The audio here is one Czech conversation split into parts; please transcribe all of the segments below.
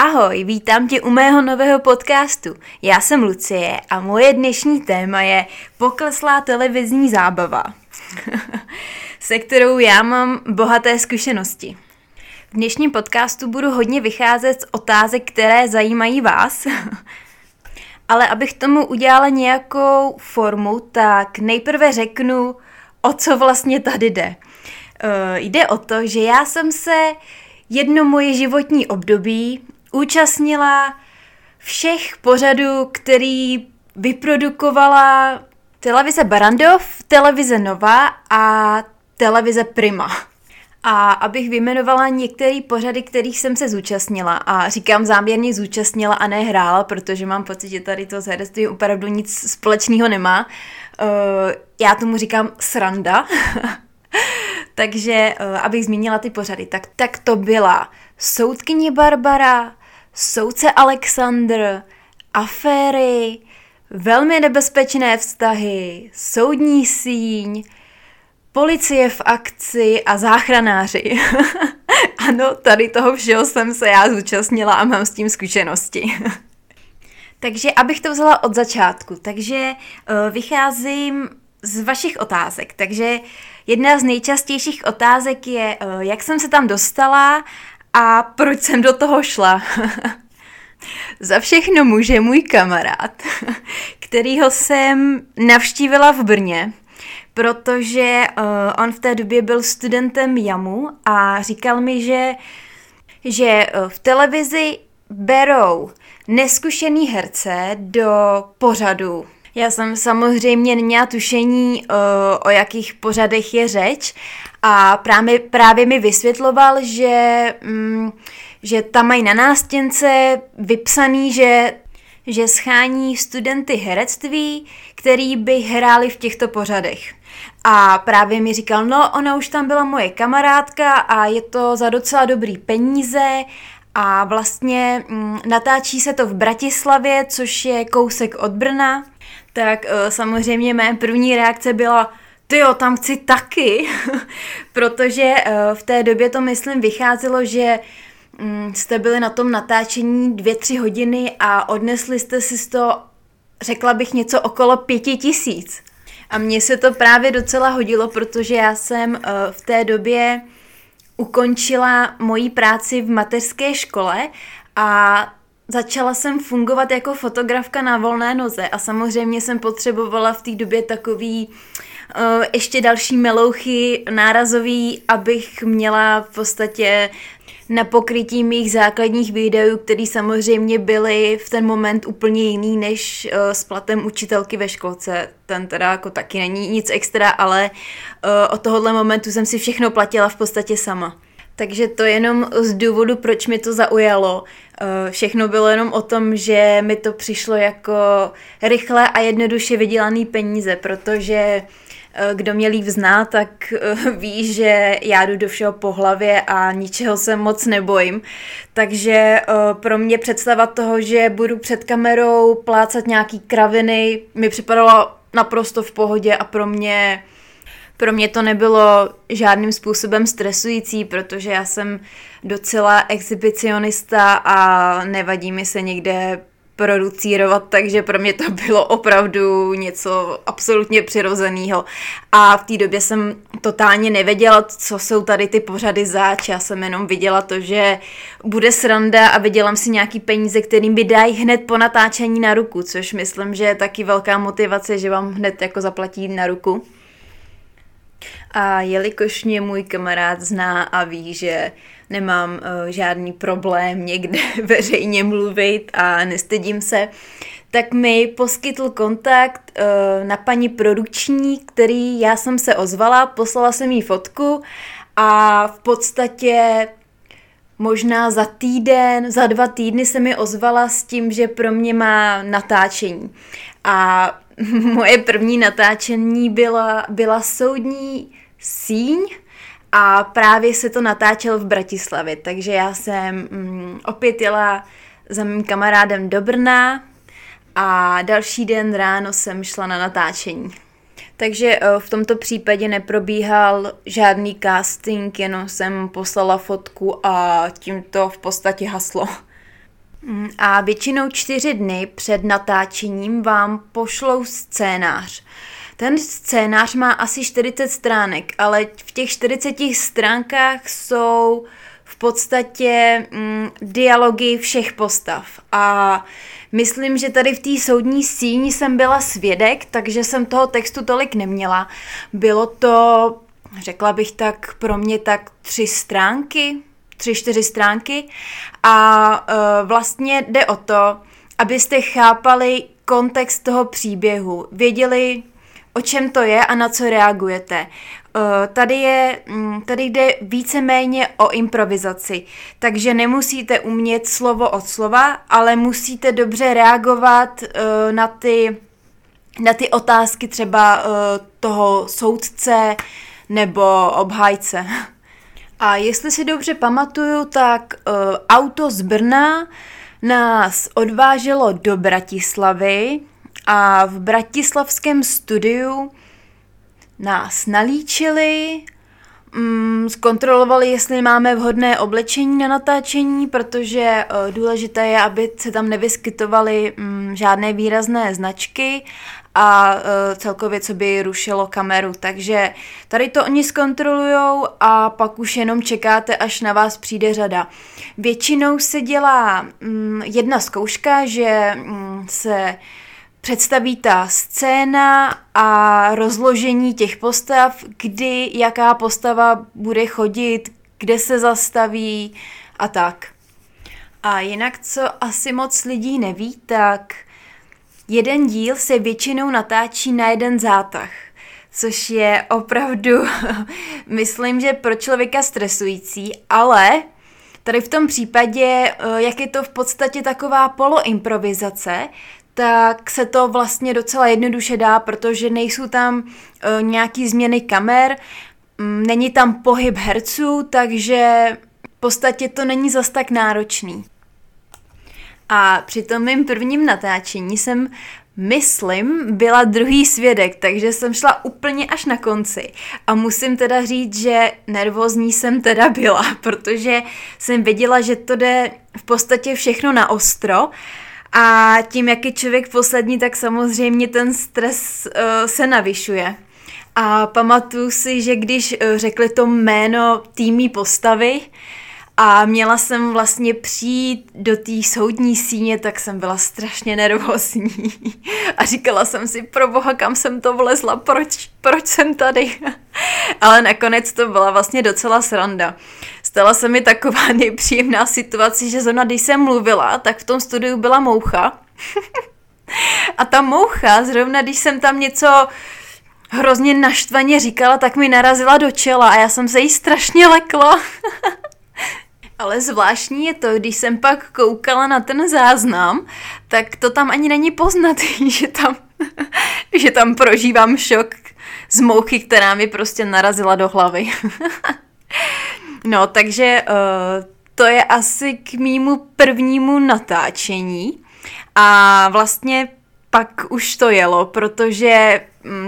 Ahoj, vítám tě u mého nového podcastu. Já jsem Lucie a moje dnešní téma je pokleslá televizní zábava, se kterou já mám bohaté zkušenosti. V dnešním podcastu budu hodně vycházet z otázek, které zajímají vás, ale abych tomu udělala nějakou formu, tak nejprve řeknu, o co vlastně tady jde. Jde o to, že já jsem se jedno moje životní období účastnila všech pořadů, který vyprodukovala televize Barrandov, televize Nova a televize Prima. A abych vyjmenovala některé pořady, kterých jsem se zúčastnila, a říkám záměrně zúčastnila a ne hrála, protože mám pocit, že tady to s herectvím opravdu nic společného nemá. Já tomu říkám sranda. Takže, abych zmínila ty pořady, tak to byla Soudkyně Barbara, Soudce Alexandr, Aféry, Velmi nebezpečné vztahy, Soudní síň, Policie v akci a Záchranáři. Ano, tady toho všeho jsem se já zúčastnila a mám s tím zkušenosti. Takže, abych to vzala od začátku, takže vycházím z vašich otázek, takže jedna z nejčastějších otázek je, jak jsem se tam dostala a proč jsem do toho šla. Za všechno může můj kamarád, kterýho jsem navštívila v Brně, protože on v té době byl studentem JAMU a říkal mi, že v televizi berou neskušený herce do pořadu. Já jsem samozřejmě neměla tušení, o jakých pořadech je řeč, a právě mi vysvětloval, že tam mají na nástěnce vypsaný, že schání studenty herectví, který by hráli v těchto pořadech. A právě mi říkal, no ona už tam byla moje kamarádka a je to za docela dobrý peníze a vlastně natáčí se to v Bratislavě, což je kousek od Brna. Tak samozřejmě mé první reakce byla, tyjo, tam chci taky, protože v té době to myslím vycházelo, že jste byli na tom natáčení 2-3 hodiny a odnesli jste si z toho, řekla bych, něco okolo 5 000. A mně se to právě docela hodilo, protože já jsem v té době ukončila moji práci v mateřské škole a začala jsem fungovat jako fotografka na volné noze a samozřejmě jsem potřebovala v té době takový ještě další melouchy nárazový, abych měla v podstatě na pokrytí mých základních videů, které samozřejmě byly v ten moment úplně jiný než s platem učitelky ve školce. Ten teda jako taky není nic extra, ale od tohohle momentu jsem si všechno platila v podstatě sama. Takže to jenom z důvodu, proč mi to zaujalo. Všechno bylo jenom o tom, že mi to přišlo jako rychle a jednoduše vydělaný peníze, protože kdo mě líp zná, tak ví, že já jdu do všeho po hlavě a ničeho se moc nebojím. Takže pro mě představa toho, že budu před kamerou plácat nějaký kraviny, mi připadalo naprosto v pohodě a pro mě to nebylo žádným způsobem stresující, protože já jsem docela exhibicionista a nevadí mi se někde producírovat, takže pro mě to bylo opravdu něco absolutně přirozeného. A v té době jsem totálně nevěděla, co jsou tady ty pořady zač. Já jsem jenom viděla to, že bude sranda a vydělám si nějaký peníze, kterým by dají hned po natáčení na ruku, což myslím, že je taky velká motivace, že vám hned jako zaplatí na ruku. A jelikož mě můj kamarád zná a ví, že nemám žádný problém někde veřejně mluvit a nestydím se, tak mi poskytl kontakt na paní produkční, který já jsem se ozvala, poslala jsem jí fotku a v podstatě možná za týden, za 2 týdny se mi ozvala s tím, že pro mě má natáčení. A moje první natáčení byla Soudní síň a právě se to natáčelo v Bratislavě, takže já jsem opět jela za mým kamarádem do Brna a další den ráno jsem šla na natáčení. Takže v tomto případě neprobíhal žádný casting, jenom jsem poslala fotku a tím to v podstatě haslo. A většinou 4 dny před natáčením vám pošlou scénář. Ten scénář má asi 40 stránek, ale v těch 40 stránkách jsou v podstatě dialogy všech postav. A myslím, že tady v té Soudní síni jsem byla svědek, takže jsem toho textu tolik neměla. Bylo to, řekla bych tak, pro mě tak 3-4 stránky a vlastně jde o to, abyste chápali kontext toho příběhu, věděli, o čem to je a na co reagujete. Tady jde víceméně o improvizaci, takže nemusíte umět slovo od slova, ale musíte dobře reagovat na ty otázky třeba toho soudce nebo obhájce. A jestli si dobře pamatuju, tak auto z Brna nás odváželo do Bratislavy a v bratislavském studiu nás nalíčili, zkontrolovali, jestli máme vhodné oblečení na natáčení, protože důležité je, aby se tam nevyskytovaly žádné výrazné značky a celkově, co by rušilo kameru. Takže tady to oni zkontrolujou a pak už jenom čekáte, až na vás přijde řada. Většinou se dělá jedna zkouška, že se představí ta scéna a rozložení těch postav, kdy jaká postava bude chodit, kde se zastaví a tak. A jinak, co asi moc lidí neví, tak jeden díl se většinou natáčí na jeden zátah, což je opravdu, myslím, že pro člověka stresující, ale tady v tom případě, jak je to v podstatě taková poloimprovizace, tak se to vlastně docela jednoduše dá, protože nejsou tam nějaký změny kamer, není tam pohyb herců, takže v podstatě to není zas tak náročný. A při tom mým prvním natáčení jsem, myslím, byla druhý svědek, takže jsem šla úplně až na konci. A musím teda říct, že nervózní jsem teda byla, protože jsem věděla, že to jde v podstatě všechno na ostro. A tím, jak je člověk poslední, tak samozřejmě ten stres se navyšuje. A pamatuju si, že když řekli to jméno týmí postavy a měla jsem vlastně přijít do té soudní síně, tak jsem byla strašně nervózní. A říkala jsem si, proboha, kam jsem to vlezla, proč jsem tady? Ale nakonec to byla vlastně docela sranda. Stala se mi taková nepříjemná situace, že zrovna když jsem mluvila, tak v tom studiu byla moucha. A ta moucha, zrovna když jsem tam něco hrozně naštvaně říkala, tak mi narazila do čela a já jsem se jí strašně lekla. Ale zvláštní je to, když jsem pak koukala na ten záznam, tak to tam ani není poznat, že tam prožívám šok z mouchy, která mi prostě narazila do hlavy. No, takže to je asi k mému prvnímu natáčení a vlastně pak už to jelo, protože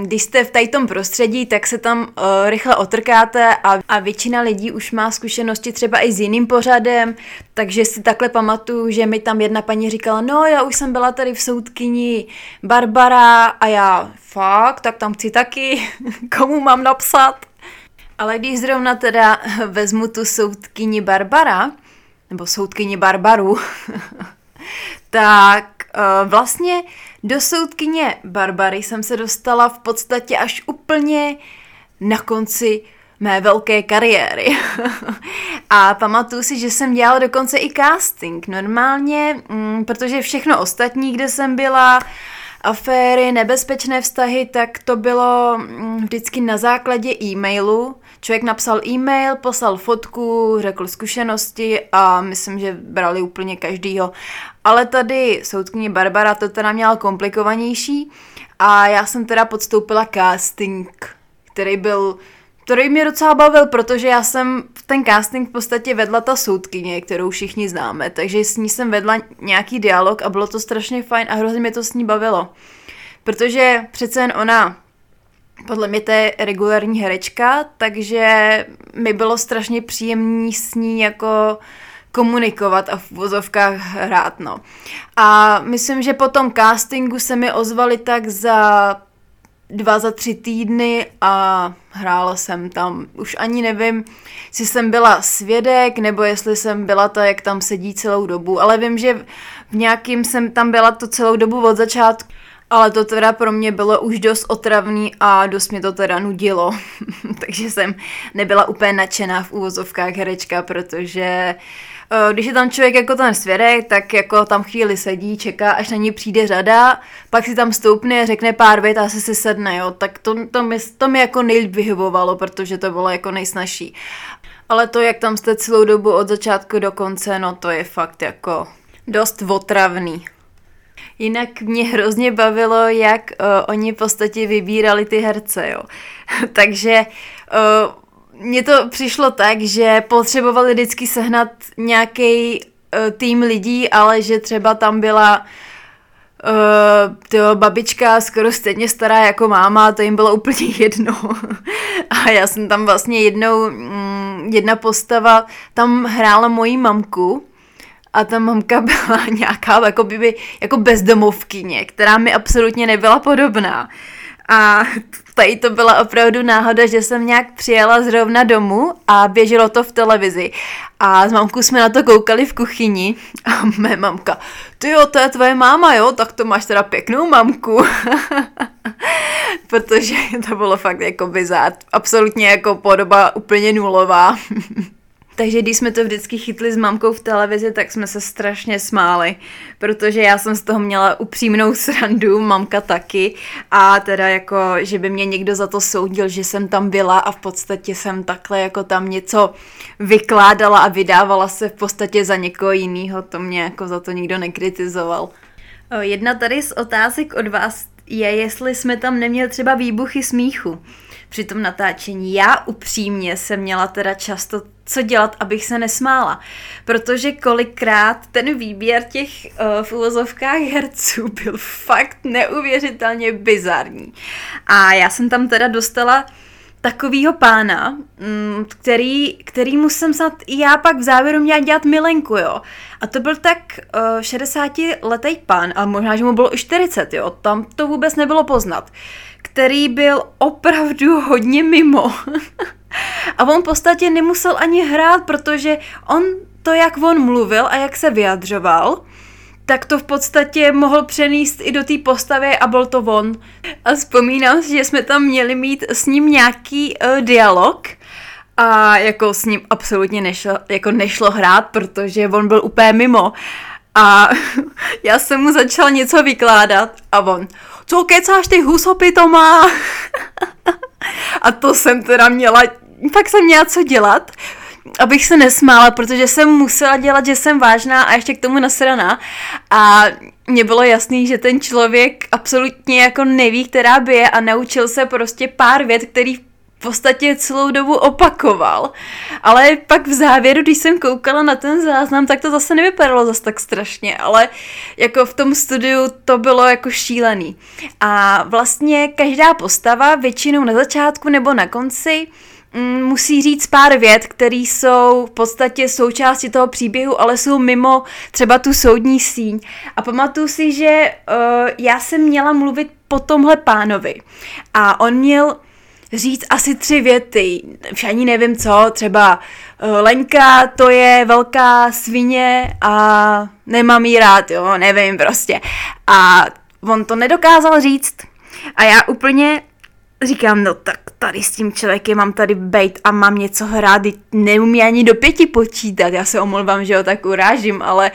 když jste v tom prostředí, tak se tam rychle otrkáte a většina lidí už má zkušenosti třeba i s jiným pořadem, takže si takhle pamatuju, že mi tam jedna paní říkala, no já už jsem byla tady v Soudkyni Barbara a já fakt, tak tam chci taky, komu mám napsat? Ale když zrovna teda vezmu tu Soudkyni Barbara, nebo Soudkyni Barbaru, tak vlastně do Soudkyně Barbary jsem se dostala v podstatě až úplně na konci mé velké kariéry. A pamatuju si, že jsem dělala dokonce i casting normálně, protože všechno ostatní, kde jsem byla, Aféry, Nebezpečné vztahy, tak to bylo vždycky na základě e-mailu. Člověk napsal e-mail, poslal fotku, řekl zkušenosti a myslím, že brali úplně každýho. Ale tady Soudkyně Barbara to teda měla komplikovanější a já jsem teda podstoupila casting, který mě docela bavil, protože já jsem ten casting v podstatě vedla ta soudkyně, kterou všichni známe, takže s ní jsem vedla nějaký dialog a bylo to strašně fajn a hrozně mě to s ní bavilo. Protože přece jen ona, podle mě to je regulární herečka, takže mi bylo strašně příjemný s ní jako komunikovat a v uvozovkách hrát, no. A myslím, že po tom castingu se mi ozvali tak za 3 týdny a hrála jsem tam, už ani nevím, jestli jsem byla svědek, nebo jestli jsem byla ta, jak tam sedí celou dobu, ale vím, že v nějakým jsem tam byla to celou dobu od začátku, ale to teda pro mě bylo už dost otravný a dost mě to teda nudilo, takže jsem nebyla úplně nadšená v uvozovkách herečka, protože když je tam člověk jako ten svědek, tak jako tam chvíli sedí, čeká, až na ní přijde řada, pak si tam stoupne, řekne pár vět a asi si sedne, jo. Tak to mi jako nejlíp vyhovovalo, protože to bylo jako nejsnažší. Ale to, jak tam jste celou dobu od začátku do konce, no to je fakt jako dost otravný. Jinak mě hrozně bavilo, jak oni v podstatě vybírali ty herce, jo. Takže... Mně to přišlo tak, že potřebovali vždycky sehnat nějaký tým lidí, ale že třeba tam byla babička skoro stejně stará jako máma, to jim bylo úplně jedno. A já jsem tam vlastně jedna postava, tam hrála moji mamku. A ta mamka byla nějaká jako bezdomovkyně, která mi absolutně nebyla podobná. A tady to byla opravdu náhoda, že jsem nějak přijela zrovna domů a běželo to v televizi. A s mamkou jsme na to koukali v kuchyni a mé mamka, tyjo, to je tvoje máma, jo, tak to máš teda pěknou mamku. Protože to bylo fakt jako bizár, absolutně jako podoba úplně nulová. Takže když jsme to vždycky chytli s mamkou v televizi, tak jsme se strašně smáli, protože já jsem z toho měla upřímnou srandu, mamka taky, a teda jako, že by mě někdo za to soudil, že jsem tam byla a v podstatě jsem takhle jako tam něco vykládala a vydávala se v podstatě za někoho jinýho, to mě jako za to nikdo nekritizoval. Jedna tady z otázek od vás je, jestli jsme tam neměli třeba výbuchy smíchu při tom natáčení. Já upřímně jsem měla teda často co dělat, abych se nesmála, protože kolikrát ten výběr těch v uvozovkách herců byl fakt neuvěřitelně bizarní. A já jsem tam teda dostala takovýho pána, kterýmu jsem snad i já pak v závěru měla dělat milenku, jo. A to byl tak 60letý pán, a možná, že mu bylo i 40, jo, tam to vůbec nebylo poznat, který byl opravdu hodně mimo. A on v podstatě nemusel ani hrát, protože jak on mluvil a jak se vyjadřoval, tak to v podstatě mohl přenést i do té postavy a byl to on. A vzpomínám si, že jsme tam měli mít s ním nějaký dialog a jako s ním absolutně nešlo hrát, protože on byl úplně mimo. A já jsem mu začala něco vykládat a on, co kecáš ty husopy to má? A to jsem teda měla, tak jsem měla co dělat, abych se nesmála, protože jsem musela dělat, že jsem vážná a ještě k tomu nasraná. A mně bylo jasný, že ten člověk absolutně jako neví, která by je, a naučil se prostě pár vět, který v podstatě celou dobu opakoval. Ale pak v závěru, když jsem koukala na ten záznam, tak to zase nevypadalo zase tak strašně, ale jako v tom studiu to bylo jako šílený. A vlastně každá postava většinou na začátku nebo na konci musí říct pár vět, které jsou v podstatě součástí toho příběhu, ale jsou mimo třeba tu soudní síň. A pamatuju si, že já jsem měla mluvit po tomhle pánovi. A on měl říct asi 3 věty, ani nevím co, třeba Lenka to je velká svině a nemám jí rád, jo, nevím prostě. A on to nedokázal říct a já úplně říkám, no tak tady s tím člověkem mám tady bejt a mám něco hrát, neumí ani do 5 počítat, já se omlouvám, že ho tak urážím, ale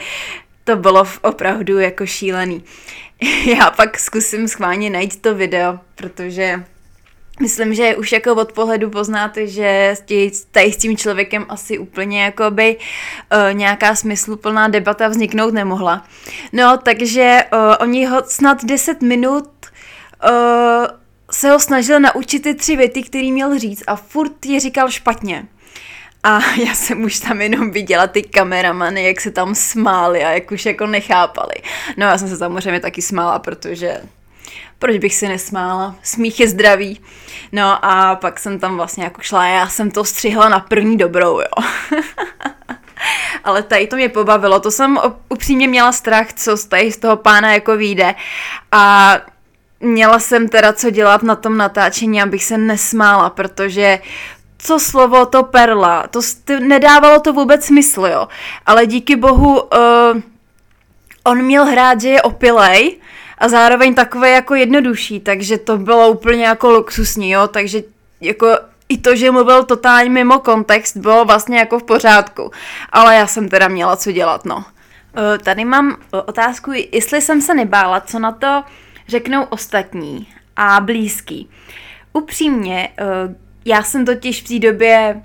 to bylo opravdu jako šílený. Já pak zkusím schválně najít to video, protože... Myslím, že už jako od pohledu poznáte, že tady s tím člověkem asi úplně jako by nějaká smysluplná debata vzniknout nemohla. No, takže oni ho snad 10 minut se ho snažili naučit ty 3 věty, které měl říct, a furt je říkal špatně. A já jsem už tam jenom viděla ty kameramany, jak se tam smáli a jak už jako nechápali. No, já jsem se samozřejmě taky smála, protože... Proč bych si nesmála? Smích je zdravý. No a pak jsem tam vlastně jako šla, já jsem to střihla na první dobrou, jo. Ale tady to mě pobavilo, to jsem upřímně měla strach, co tady z toho pána jako vyjde. A měla jsem teda co dělat na tom natáčení, abych se nesmála, protože co slovo, to perla, to nedávalo to vůbec smysl, jo. Ale díky bohu on měl hrát, že je opilej a zároveň takové jako jednodušší, takže to bylo úplně jako luxusní, jo, takže jako i to, že mluvil totálně mimo kontext, bylo vlastně jako v pořádku, ale já jsem teda měla co dělat, no. Tady mám otázku, jestli jsem se nebála, co na to řeknou ostatní a blízký. Upřímně, já jsem totiž v té době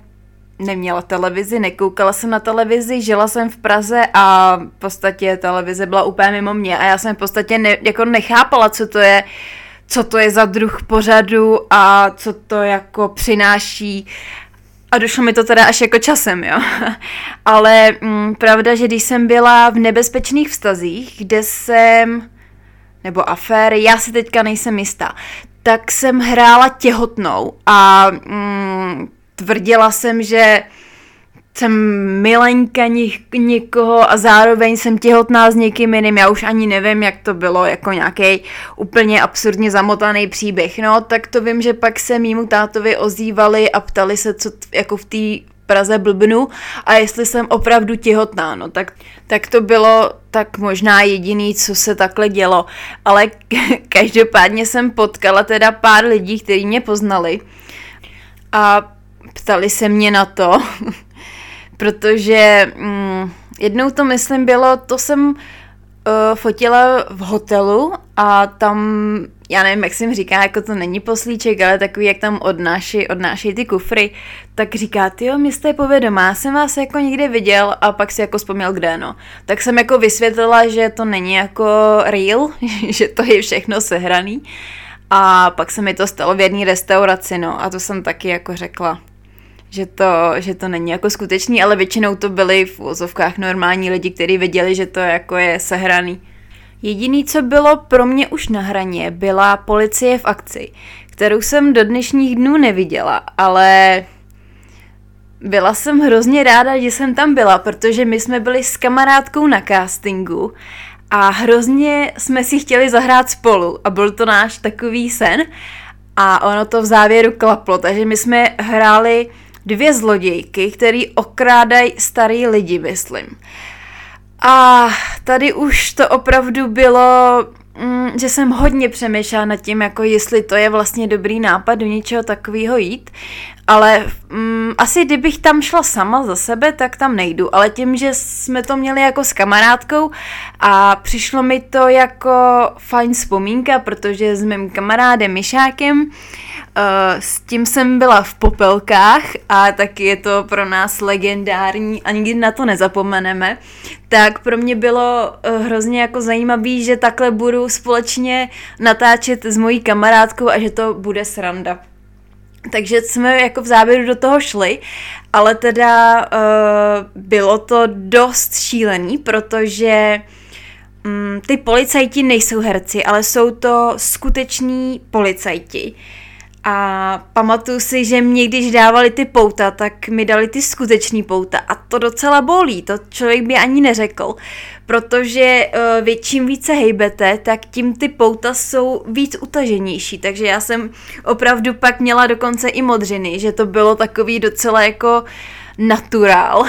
neměla televizi, nekoukala jsem na televizi, žila jsem v Praze a v podstatě televize byla úplně mimo mě a já jsem v podstatě nechápala, co to je za druh pořadu a co to jako přináší. A došlo mi to teda až jako časem, jo. Ale pravda, že když jsem byla v Nebezpečných vztazích, kde jsem, nebo Aféry, já si teďka nejsem jistá, tak jsem hrála těhotnou a tvrdila jsem, že jsem milenka někoho a zároveň jsem těhotná s někým jiným, já už ani nevím, jak to bylo, jako nějaký úplně absurdně zamotaný příběh, no, tak to vím, že pak se mému tátovi ozývali a ptali se, co jako v té Praze blbnu a jestli jsem opravdu těhotná, no, tak to bylo tak možná jediný, co se takhle dělo, ale každopádně jsem potkala teda pár lidí, kteří mě poznali a ptali se mě na to, protože jednou to myslím bylo, to jsem fotila v hotelu a tam, já nevím, jak jsem říká, jako to není poslíček, ale takový, jak tam odnáší ty kufry, tak říká, tyjo, mě jste povědomá, jsem vás jako někde viděl a pak si jako vzpomněl, kde, no. Tak jsem jako vysvětlila, že to není jako real, že to je všechno sehraný a pak se mi to stalo v jedné restauraci, no a to jsem taky jako řekla. Že to není jako skutečný, ale většinou to byli v uvozovkách normální lidi, kteří věděli, že to jako je sehraný. Jediný, co bylo pro mě už na hraně, byla Policie v akci, kterou jsem do dnešních dnů neviděla, ale byla jsem hrozně ráda, že jsem tam byla, protože my jsme byli s kamarádkou na castingu a hrozně jsme si chtěli zahrát spolu a byl to náš takový sen a ono to v závěru klaplo, takže my jsme hráli 2 zlodějky, který okrádají starý lidi, myslím. A tady už to opravdu bylo, že jsem hodně přemýšlela nad tím, jako jestli to je vlastně dobrý nápad do něčeho takového jít, ale asi kdybych tam šla sama za sebe, tak tam nejdu, ale tím, že jsme to měli jako s kamarádkou a přišlo mi to jako fajn vzpomínka, protože s mým kamarádem Mišákem s tím jsem byla v Popelkách a taky je to pro nás legendární a nikdy na to nezapomeneme, tak pro mě bylo hrozně jako zajímavý, že takhle budu společně natáčet s mojí kamarádkou a že to bude sranda. Takže jsme jako v závěru do toho šli, ale teda bylo to dost šílený, protože ty policajti nejsou herci, ale jsou to skuteční policajti. A pamatuju si, že mě, když dávali ty pouta, tak mi dali ty skutečný pouta a to docela bolí, to člověk by ani neřekl, protože čím více hejbete, tak tím ty pouta jsou víc utaženější, takže já jsem opravdu pak měla dokonce i modřiny, že to bylo takový docela jako naturál,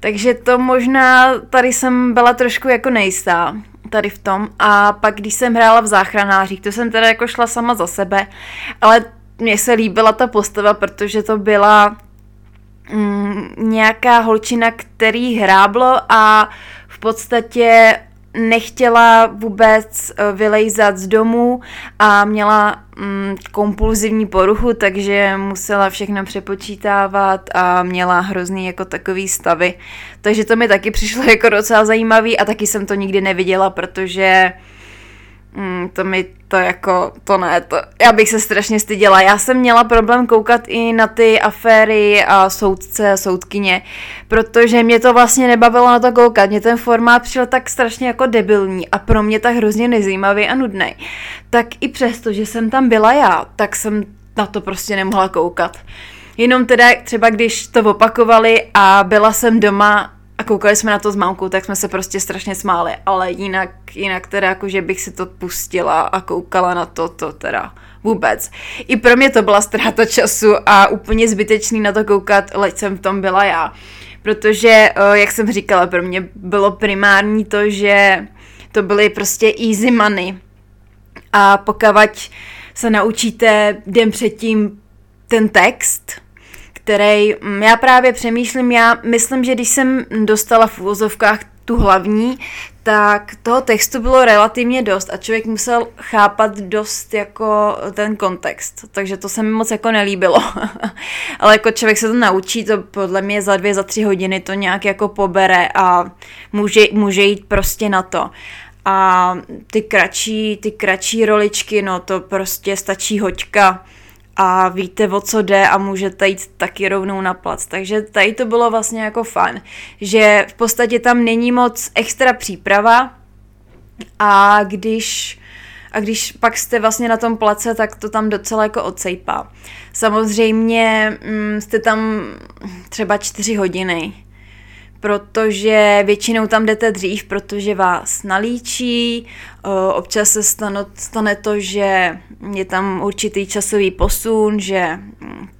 takže to možná tady jsem byla trošku jako nejistá. Tady v tom a pak když jsem hrála v Záchranářích, to jsem teda jako šla sama za sebe, ale mně se líbila ta postava, protože to byla nějaká holčina, který hráblo a v podstatě nechtěla vůbec vylejzat z domu a měla kompulzivní poruchu, takže musela všechno přepočítávat a měla hrozný jako takový stavy. Takže to mi taky přišlo jako docela zajímavý a taky jsem to nikdy neviděla, protože to mi to jako, to ne, to, já bych se strašně styděla. Já jsem měla problém koukat i na ty Aféry a Soudce a soudkyně, protože mě to vlastně nebavilo na to koukat. Mě ten formát přišel tak strašně jako debilní a pro mě tak hrozně nezajímavý a nudný. Tak i přesto, že jsem tam byla já, tak jsem na to prostě nemohla koukat. Jenom teda třeba, když to opakovali a byla jsem doma a koukali jsme na to s mamkou, tak jsme se prostě strašně smáli, ale jinak teda jako, že bych si to pustila a koukala na to teda vůbec. I pro mě to byla ztráta času a úplně zbytečný na to koukat, leč jsem v tom byla já. Protože, jak jsem říkala, pro mě bylo primární to, že to byly prostě easy money. A pokud se naučíte den předtím ten text, který já právě přemýšlím, já myslím, že když jsem dostala v uvozovkách tu hlavní, tak toho textu bylo relativně dost a člověk musel chápat dost jako ten kontext, takže to se mi moc jako nelíbilo. Ale jako člověk se to naučí, to podle mě za 2-3 hodiny to nějak jako pobere a může jít prostě na to. A ty kratší roličky, no to prostě stačí hoďka a víte, o co jde a můžete jít taky rovnou na plac. Takže tady to bylo vlastně jako fajn, že v podstatě tam není moc extra příprava a když pak jste vlastně na tom place, tak to tam docela jako odsejpá. Samozřejmě jste tam třeba 4 hodiny, protože většinou tam jdete dřív, protože vás nalíčí, občas se stane to, že je tam určitý časový posun, že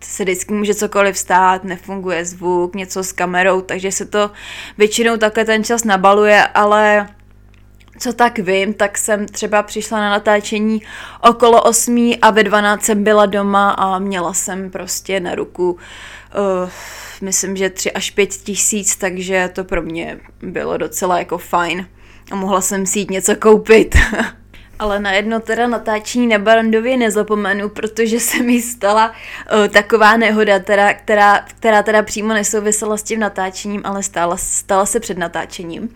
se vždycky může cokoliv stát, nefunguje zvuk, něco s kamerou, takže se to většinou takhle ten čas nabaluje, ale co tak vím, tak jsem třeba přišla na natáčení okolo 8 a ve 12 jsem byla doma a měla jsem prostě na ruku myslím, že 3 až 5 tisíc, takže to pro mě bylo docela jako fajn a mohla jsem si jít něco koupit. Ale na jedno teda natáčení na Barrandově nezapomenu, protože se mi stala taková nehoda, teda, která teda přímo nesouvisela s tím natáčením, ale stala se před natáčením.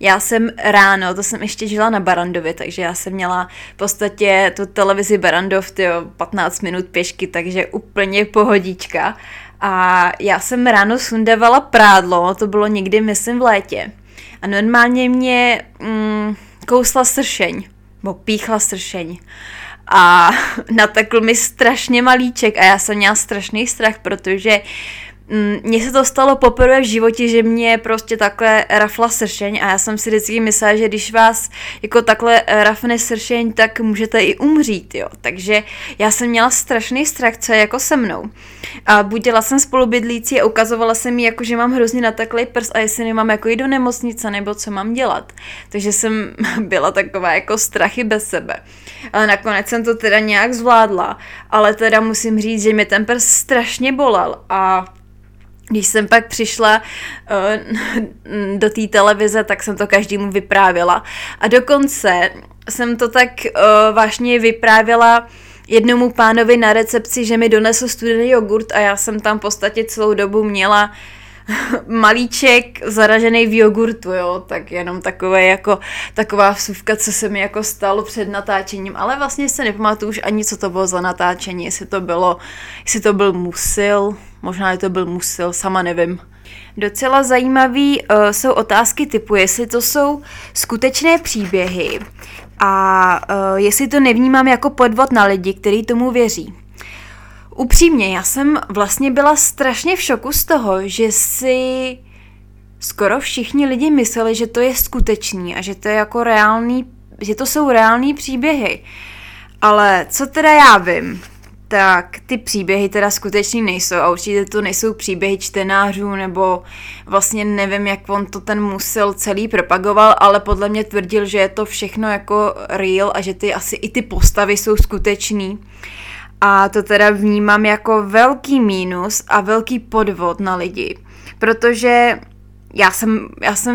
Já jsem ráno, to jsem ještě žila na Barrandově, takže já jsem měla v podstatě tu televizi Barrandov 15 minut pěšky, takže úplně pohodička. A já jsem ráno sundávala prádlo, to bylo někdy, myslím, v létě. A normálně mě kousla sršeň. Bo píchla sršeň a natekl mi strašně malíček a já jsem měla strašný strach, protože mně se to stalo poprvé v životě, že mě prostě takhle rafla sršeň a já jsem si vždycky myslela, že když vás jako takhle rafne sršeň, tak můžete i umřít, jo. Takže já jsem měla strašný strach, co je jako se mnou. A budila jsem spolubydlící a ukazovala se mi, jako, že mám hrozně nateklý prst a jestli nemám jako jít do nemocnice nebo co mám dělat. Takže jsem byla taková jako strachy bez sebe. Ale nakonec jsem to teda nějak zvládla, ale teda musím říct, že mi ten prst strašně bolel a když jsem pak přišla do té televize, tak jsem to každému vyprávěla. A dokonce jsem to tak vážně vyprávěla jednomu pánovi na recepci, že mi donesl studený jogurt a já jsem tam v podstatě celou dobu měla malíček zaražený v jogurtu, jo, tak jenom taková vsuvka, co se mi jako stalo před natáčením, ale vlastně se nepamatuju už ani, co to bylo za natáčení, jestli to byl Musil, možná je to byl Musil, sama nevím. Docela zajímavý jsou otázky typu, jestli to jsou skutečné příběhy a jestli to nevnímám jako podvod na lidi, kteří tomu věří. Upřímně, já jsem vlastně byla strašně v šoku z toho, že si skoro všichni lidi mysleli, že to je skutečný a že to je jako reálný, že to jsou reální příběhy. Ale co teda já vím, tak ty příběhy teda skutečný nejsou a určitě to nejsou příběhy čtenářů nebo vlastně nevím, jak on to ten Musil celý propagoval, ale podle mě tvrdil, že je to všechno jako real a že ty asi i ty postavy jsou skutečný. A to teda vnímám jako velký mínus a velký podvod na lidi, protože já jsem,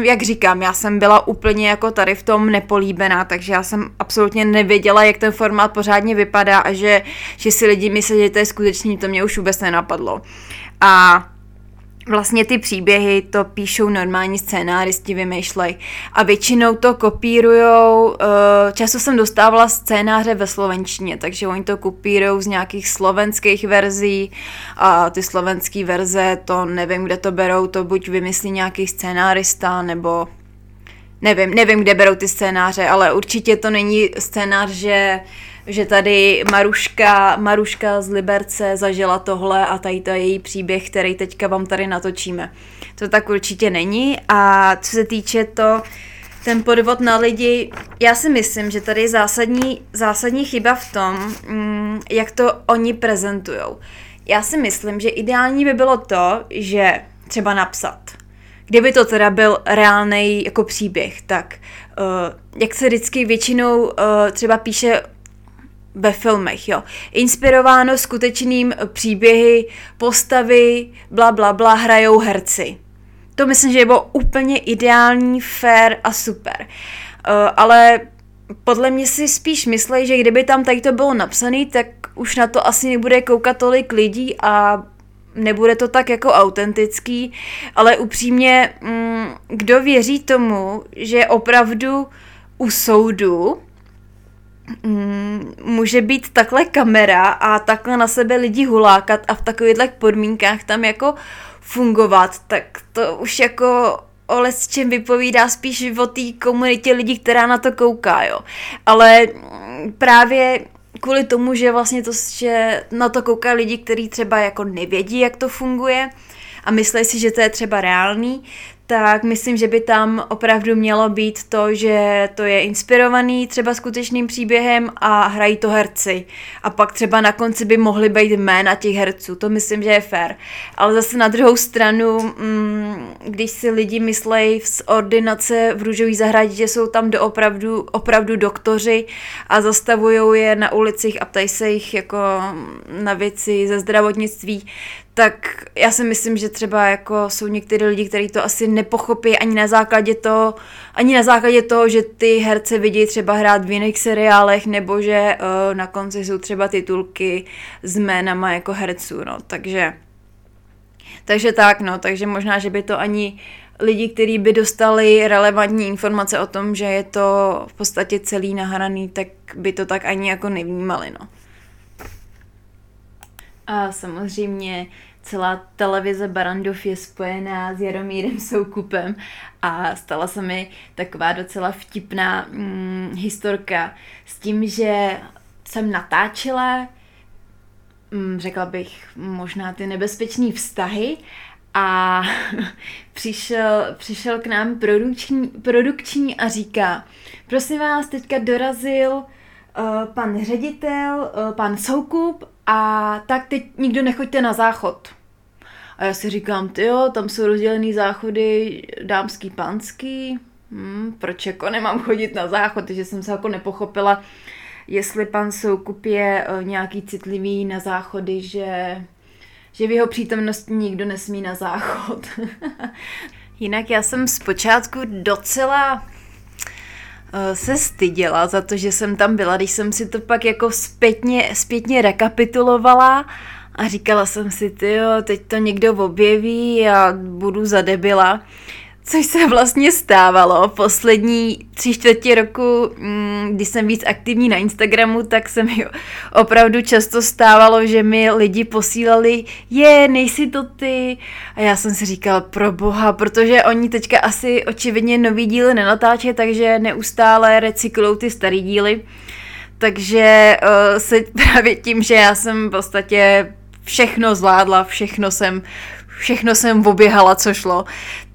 jak říkám, já jsem byla úplně jako tady v tom nepolíbená, takže já jsem absolutně nevěděla, jak ten formát pořádně vypadá a že si lidi myslí, že to je skutečný, to mě už vůbec nenapadlo. A vlastně ty příběhy to píšou normální scénáristi, vymýšlej. A většinou to kopírujou, často jsem dostávala scénáře ve slovenštině, takže oni to kopírujou z nějakých slovenských verzí a ty slovenský verze, to nevím, kde to berou, to buď vymyslí nějaký scénárista, nebo nevím, kde berou ty scénáře, ale určitě to není scénář, že že tady Maruška z Liberce zažila tohle a tady to je její příběh, který teďka vám tady natočíme. To tak určitě není. A co se týče to, ten podvod na lidi, já si myslím, že tady je zásadní chyba v tom, jak to oni prezentujou. Já si myslím, že ideální by bylo to, že třeba napsat. Kdyby to teda byl reálnej jako příběh, tak jak se vždycky většinou třeba píše ve filmech, jo. Inspirováno skutečným příběhy, postavy, bla, bla, bla, hrajou herci. To myslím, že bylo úplně ideální, fair a super. Ale podle mě si spíš myslej, že kdyby tam tady to bylo napsané, tak už na to asi nebude koukat tolik lidí a nebude to tak jako autentický, ale upřímně, kdo věří tomu, že opravdu u soudu může být takhle kamera a takhle na sebe lidi hulákat a v takovýchhle podmínkách tam jako fungovat, tak to už jako o lesčem vypovídá spíš o té komunitě lidí, která na to kouká, jo. Ale právě kvůli tomu, že vlastně to, že na to koukají lidi, kteří třeba jako nevědí, jak to funguje a myslí si, že to je třeba reálný, tak myslím, že by tam opravdu mělo být to, že to je inspirovaný třeba skutečným příběhem a hrají to herci. A pak třeba na konci by mohly být jména těch herců, to myslím, že je fér. Ale zase na druhou stranu, když si lidi myslejí z Ordinace v Růžové zahradě, že jsou tam opravdu doktoři a zastavují je na ulicích a ptají se jich jako na věci ze zdravotnictví, tak já si myslím, že třeba jako jsou některý lidi, kteří to asi nepochopí ani na základě toho, že ty herce vidí třeba hrát v jiných seriálech, nebo že na konci jsou třeba titulky s jménama jako herců, no, takže tak, no, takže možná, že by to ani lidi, kteří by dostali relevantní informace o tom, že je to v podstatě celý nahraný, tak by to tak ani jako nevnímali, no. A samozřejmě celá televize Barrandov je spojená s Jaromírem Soukupem a stala se mi taková docela vtipná historka s tím, že jsem natáčela, řekla bych možná ty nebezpečné vztahy a přišel k nám produkční a říká: prosím vás, teďka dorazil pan ředitel, pan Soukup, a tak teď nikdo nechoďte na záchod. A já si říkám, tyjo, tam jsou rozdělený záchody dámský, pánský. Proč jako nemám chodit na záchod? Takže jsem se jako nepochopila, jestli pan Soukup je nějaký citlivý na záchody, že v jeho přítomnosti nikdo nesmí na záchod. Jinak já jsem zpočátku docela se styděla za to, že jsem tam byla, když jsem si to pak jako zpětně rekapitulovala a říkala jsem si, tyjo, teď to někdo objeví a budu za debila, což se vlastně stávalo. Poslední 3/4 roku, když jsem víc aktivní na Instagramu, tak se mi opravdu často stávalo, že mi lidi posílali, nejsi to ty. A já jsem si říkala, pro boha, protože oni teďka asi očividně nový díly nenatáčí, takže neustále recyklujou ty starý díly. Takže se právě tím, že já jsem v podstatě všechno zvládla, všechno jsem oběhala, co šlo,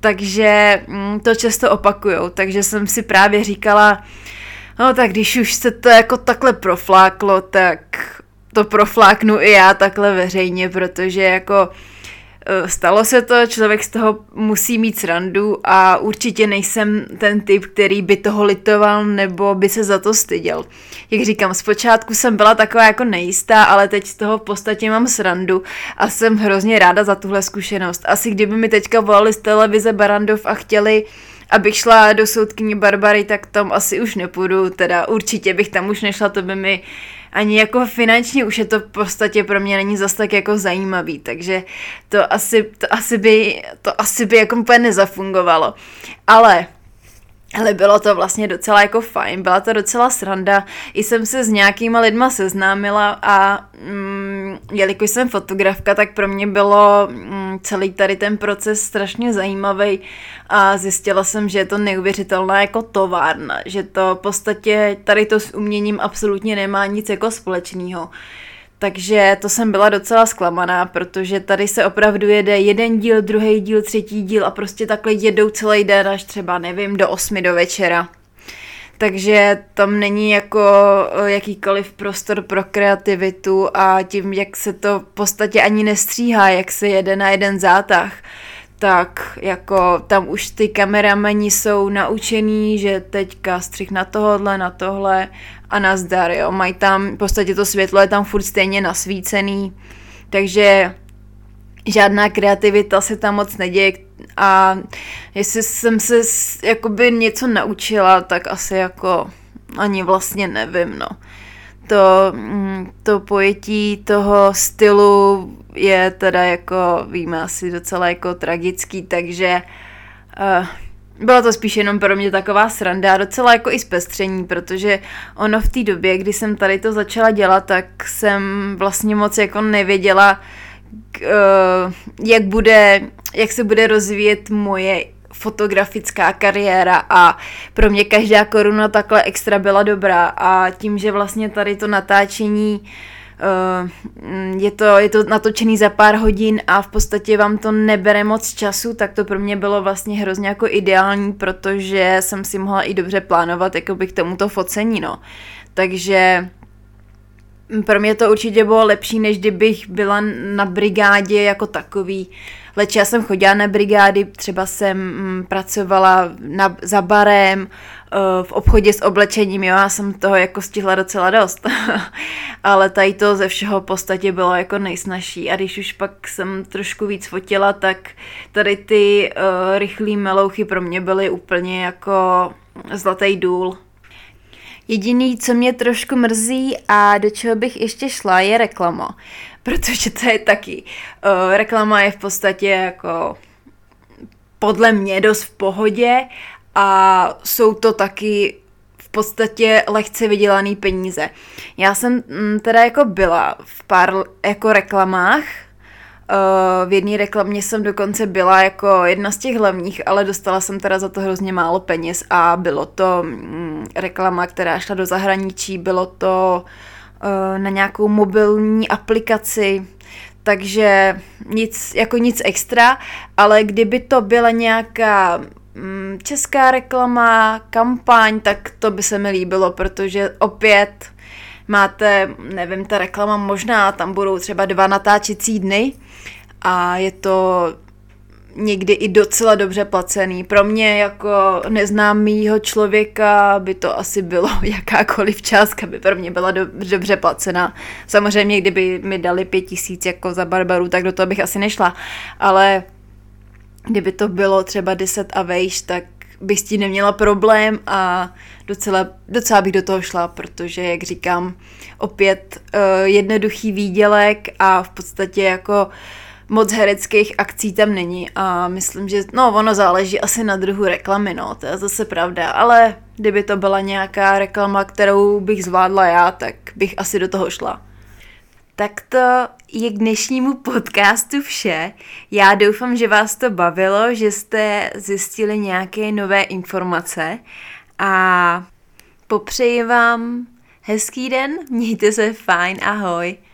takže to často opakujou, takže jsem si právě říkala, no tak když už se to jako takhle profláklo, tak to profláknu i já takhle veřejně, protože jako stalo se to, člověk z toho musí mít srandu a určitě nejsem ten typ, který by toho litoval nebo by se za to styděl. Jak říkám, zpočátku jsem byla taková jako nejistá, ale teď z toho v podstatě mám srandu a jsem hrozně ráda za tuhle zkušenost. Asi kdyby mi teďka volali z televize Barrandov a chtěli, abych šla do Soudkyně Barbary, tak tam asi už nepůjdu, teda určitě bych tam už nešla, to by mi ani jako finančně už je to v podstatě pro mě není zas tak jako zajímavý, takže to asi by jako úplně nezafungovalo. Ale bylo to vlastně docela jako fajn, byla to docela sranda, i jsem se s nějakýma lidma seznámila a jelikož jsem fotografka, tak pro mě bylo celý tady ten proces strašně zajímavý a zjistila jsem, že je to neuvěřitelná jako továrna, že to v podstatě tady to s uměním absolutně nemá nic jako společného. Takže to jsem byla docela zklamaná, protože tady se opravdu jede jeden díl, druhý díl, třetí díl a prostě takhle jedou celý den až třeba, nevím, do 8 do večera. Takže tam není jako jakýkoliv prostor pro kreativitu a tím, jak se to v podstatě ani nestříhá, jak se jede na jeden zátah, tak jako tam už ty kameramani jsou naučený, že teďka střih na tohle a nazdar, jo. Mají tam, v podstatě to světlo je tam furt stejně nasvícený, takže žádná kreativita se tam moc neděje a jestli jsem se jakoby něco naučila, tak asi jako ani vlastně nevím, no. To pojetí toho stylu je teda jako, víme, asi docela jako tragický, takže byla to spíš jenom pro mě taková sranda a docela jako i zpestření, protože ono v té době, kdy jsem tady to začala dělat, tak jsem vlastně moc jako nevěděla, jak se bude rozvíjet moje fotografická kariéra a pro mě každá koruna takhle extra byla dobrá a tím, že vlastně tady to natáčení je to natočený za pár hodin a v podstatě vám to nebere moc času, tak to pro mě bylo vlastně hrozně jako ideální, protože jsem si mohla i dobře plánovat jakoby k tomuto focení, no. Takže pro mě to určitě bylo lepší, než kdybych byla na brigádě jako takový. Leč já jsem chodila na brigády, třeba jsem pracovala za barem, v obchodě s oblečením, jo, já jsem toho jako stihla docela dost. Ale tady to ze všeho v podstatě bylo jako nejsnažší. A když už pak jsem trošku víc fotila, tak tady ty rychlý melouchy pro mě byly úplně jako zlatý důl. Jediný, co mě trošku mrzí a do čeho bych ještě šla, je reklama. Protože to je taky. Reklama je v podstatě jako podle mě dost v pohodě a jsou to taky v podstatě lehce vydělaný peníze. Já jsem teda jako byla v pár jako reklamách. V jedné reklamě jsem dokonce byla jako jedna z těch hlavních, ale dostala jsem teda za to hrozně málo peněz a bylo to reklama, která šla do zahraničí, bylo to na nějakou mobilní aplikaci, takže nic extra, ale kdyby to byla nějaká česká reklama, kampaň, tak to by se mi líbilo, protože opět máte, nevím, ta reklama možná, tam budou třeba 2 natáčecí dny a je to někdy i docela dobře placený. Pro mě jako neznámýho člověka by to asi bylo jakákoliv částka, by pro mě byla dobře placená. Samozřejmě, kdyby mi dali 5 000 jako za Barbaru, tak do toho bych asi nešla, ale kdyby to bylo třeba 10 a vejš, tak bych s tím neměla problém a docela bych do toho šla, protože, jak říkám, opět jednoduchý výdělek a v podstatě jako moc hereckých akcí tam není a myslím, že no, ono záleží asi na druhu reklamy, no, to je zase pravda, ale kdyby to byla nějaká reklama, kterou bych zvládla já, tak bych asi do toho šla. Tak to je k dnešnímu podcastu vše. Já doufám, že vás to bavilo, že jste zjistili nějaké nové informace a popřeji vám hezký den, mějte se fajn, ahoj.